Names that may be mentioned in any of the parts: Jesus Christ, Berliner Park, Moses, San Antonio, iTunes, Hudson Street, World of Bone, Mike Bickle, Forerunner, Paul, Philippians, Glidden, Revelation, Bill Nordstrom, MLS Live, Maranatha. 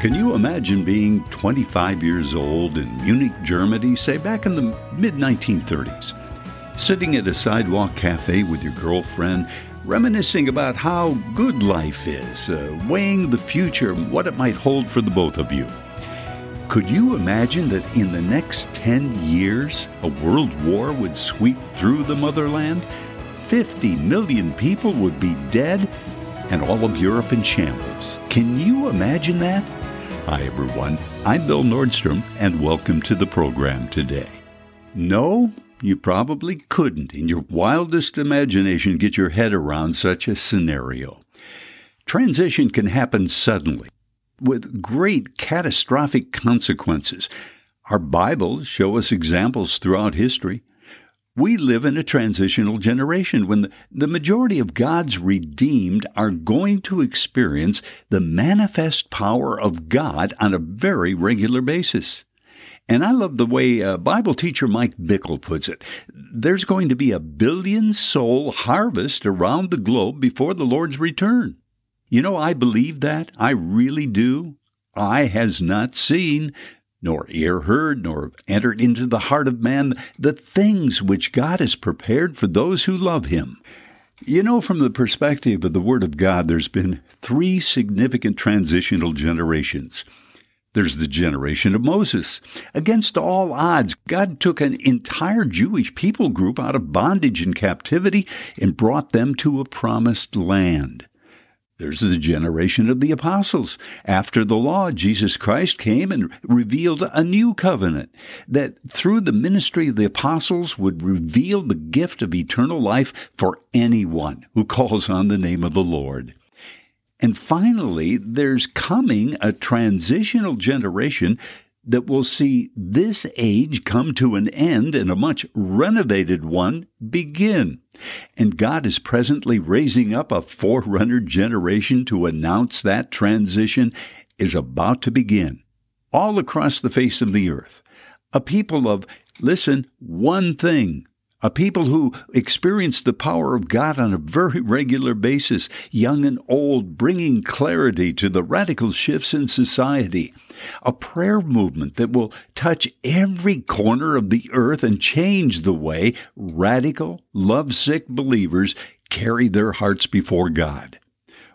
Can you imagine being 25 years old in Munich, Germany, say back in the mid-1930s, sitting at a sidewalk cafe with your girlfriend, reminiscing about how good life is, weighing the future, what it might hold for the both of you? Could you imagine that in the next 10 years, a world war would sweep through the motherland? 50 million people would be dead and all of Europe in shambles. Can you imagine that? Hi, everyone. I'm Bill Nordstrom, and welcome to the program today. No, you probably couldn't, in your wildest imagination, get your head around such a scenario. Transition can happen suddenly, with great catastrophic consequences. Our Bibles show us examples throughout history. We live in a transitional generation when the majority of God's redeemed are going to experience the manifest power of God on a very regular basis. And I love the way Bible teacher Mike Bickle puts it. There's going to be a 1 billion soul harvest around the globe before the Lord's return. You know, I believe that. I really do. Eye has not seen, nor ear heard, nor entered into the heart of man, the things which God has prepared for those who love Him. You know, from the perspective of the Word of God, there's been 3 significant transitional generations. There's the generation of Moses. Against all odds, God took an entire Jewish people group out of bondage and captivity and brought them to a promised land. There's the generation of the apostles. After the law, Jesus Christ came and revealed a new covenant that through the ministry of the apostles would reveal the gift of eternal life for anyone who calls on the name of the Lord. And finally, there's coming a transitional generation that will see this age come to an end and a much renovated one begin. And God is presently raising up a forerunner generation to announce that transition is about to begin all across the face of the earth. A people of, listen, one thing. A people who experience the power of God on a very regular basis, young and old, bringing clarity to the radical shifts in society. A prayer movement that will touch every corner of the earth and change the way radical, lovesick believers carry their hearts before God.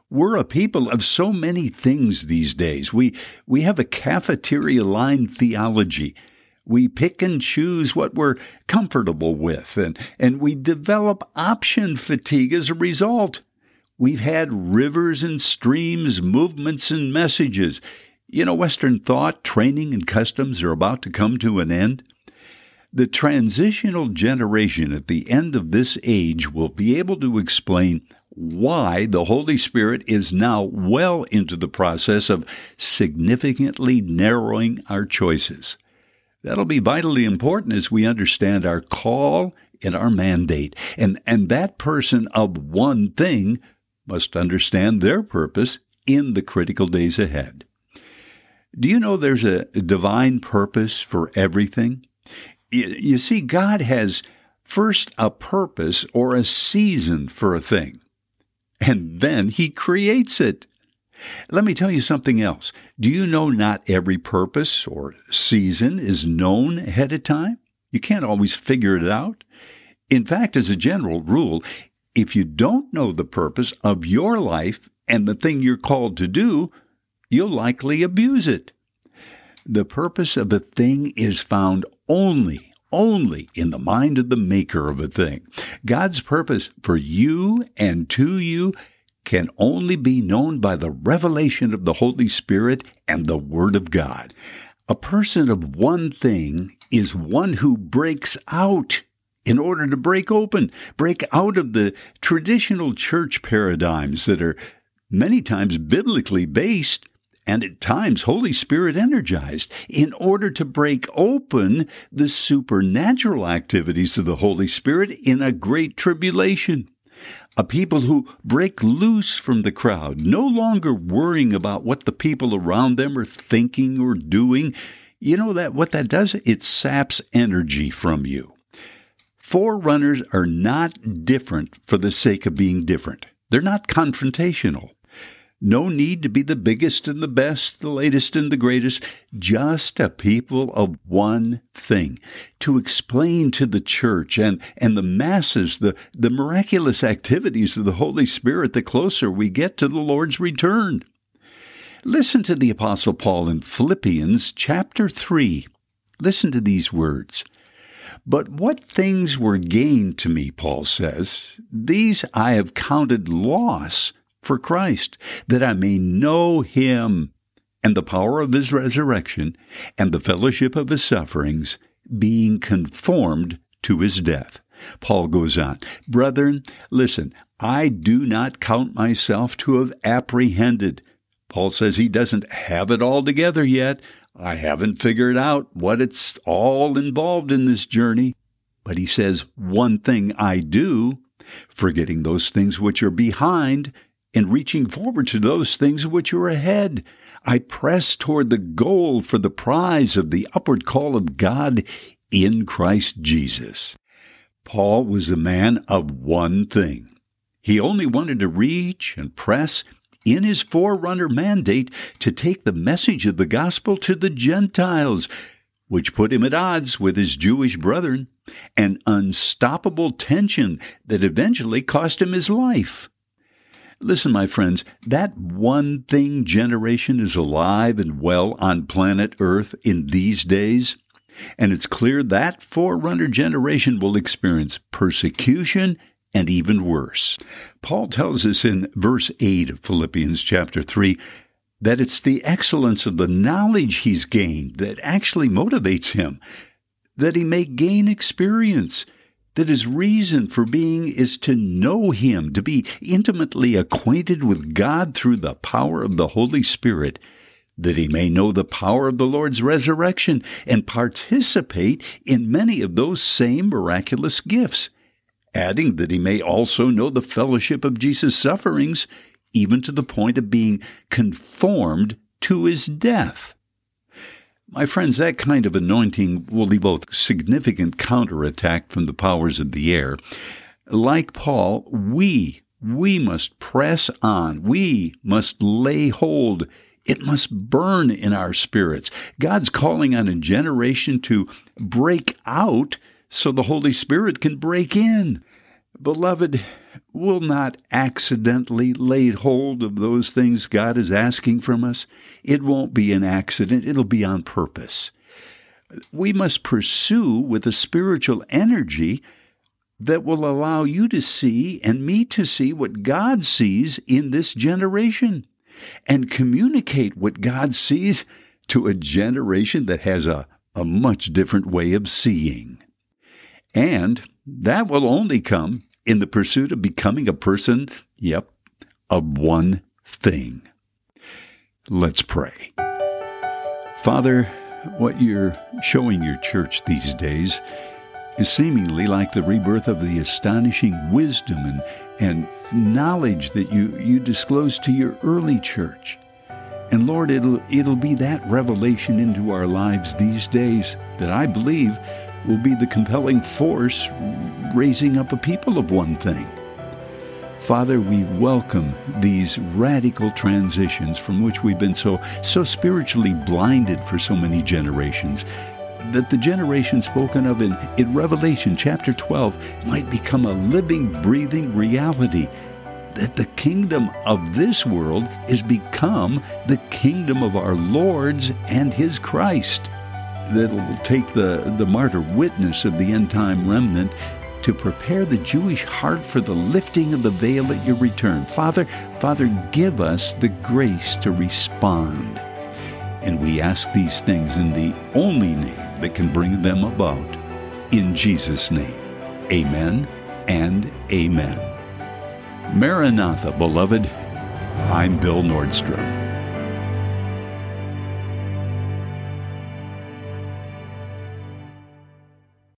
We're a people of so many things these days. We have a cafeteria-line theology. We pick and choose what we're comfortable with, and we develop option fatigue as a result. We've had rivers and streams, movements and messages. You know, Western thought, training, and customs are about to come to an end. The transitional generation at the end of this age will be able to explain why the Holy Spirit is now well into the process of significantly narrowing our choices. That'll be vitally important as we understand our call and our mandate. And that person of one thing must understand their purpose in the critical days ahead. Do you know there's a divine purpose for everything? You see, God has first a purpose or a season for a thing, and then He creates it. Let me tell you something else. Do you know not every purpose or season is known ahead of time? You can't always figure it out. In fact, as a general rule, if you don't know the purpose of your life and the thing you're called to do, you'll likely abuse it. The purpose of a thing is found only in the mind of the maker of a thing. God's purpose for you and to you can only be known by the revelation of the Holy Spirit and the Word of God. A person of one thing is one who breaks out in order to break open, break out of the traditional church paradigms that are many times biblically based and at times Holy Spirit energized, in order to break open the supernatural activities of the Holy Spirit in a great tribulation. A people who break loose from the crowd, no longer worrying about what the people around them are thinking or doing. You know that what that does? It saps energy from you. Forerunners are not different for the sake of being different. They're not confrontational. No need to be the biggest and the best, the latest and the greatest, just a people of one thing. To explain to the church and the masses the miraculous activities of the Holy Spirit the closer we get to the Lord's return. Listen to the Apostle Paul in Philippians chapter 3. Listen to these words. But what things were gained to me, Paul says, these I have counted loss for Christ, that I may know him and the power of his resurrection and the fellowship of his sufferings, being conformed to his death. Paul goes on, Brethren, listen, I do not count myself to have apprehended. Paul says he doesn't have it all together yet. I haven't figured out what it's all involved in this journey. But he says, one thing I do, forgetting those things which are behind and reaching forward to those things which are ahead. I press toward the goal for the prize of the upward call of God in Christ Jesus. Paul was a man of one thing. He only wanted to reach and press in his forerunner mandate to take the message of the gospel to the Gentiles, which put him at odds with his Jewish brethren, an unstoppable tension that eventually cost him his life. Listen, my friends, that one thing generation is alive and well on planet Earth in these days, and it's clear that forerunner generation will experience persecution and even worse. Paul tells us in verse 8 of Philippians chapter 3 that it's the excellence of the knowledge he's gained that actually motivates him, that he may gain experience, that his reason for being is to know him, to be intimately acquainted with God through the power of the Holy Spirit, that he may know the power of the Lord's resurrection and participate in many of those same miraculous gifts, adding that he may also know the fellowship of Jesus' sufferings, even to the point of being conformed to his death. My friends, that kind of anointing will evoke significant counterattack from the powers of the air. Like Paul, we must press on. We must lay hold. It must burn in our spirits. God's calling on a generation to break out so the Holy Spirit can break in. Beloved, we'll not accidentally lay hold of those things God is asking from us. It won't be an accident. It'll be on purpose. We must pursue with a spiritual energy that will allow you to see and me to see what God sees in this generation and communicate what God sees to a generation that has a much different way of seeing. And that will only come in the pursuit of becoming a person, of one thing. Let's pray. Father, what you're showing your church these days is seemingly like the rebirth of the astonishing wisdom and knowledge that you disclosed to your early church. And Lord, it'll be that revelation into our lives these days that I believe will be the compelling force raising up a people of one thing. Father, we welcome these radical transitions from which we've been so spiritually blinded for so many generations, that the generation spoken of in Revelation chapter 12 might become a living, breathing reality, that the kingdom of this world is become the kingdom of our Lord's and his Christ, that will take the martyr witness of the end-time remnant to prepare the Jewish heart for the lifting of the veil at your return. Father, give us the grace to respond. And we ask these things in the only name that can bring them about. In Jesus' name, amen and amen. Maranatha, beloved. I'm Bill Nordstrom.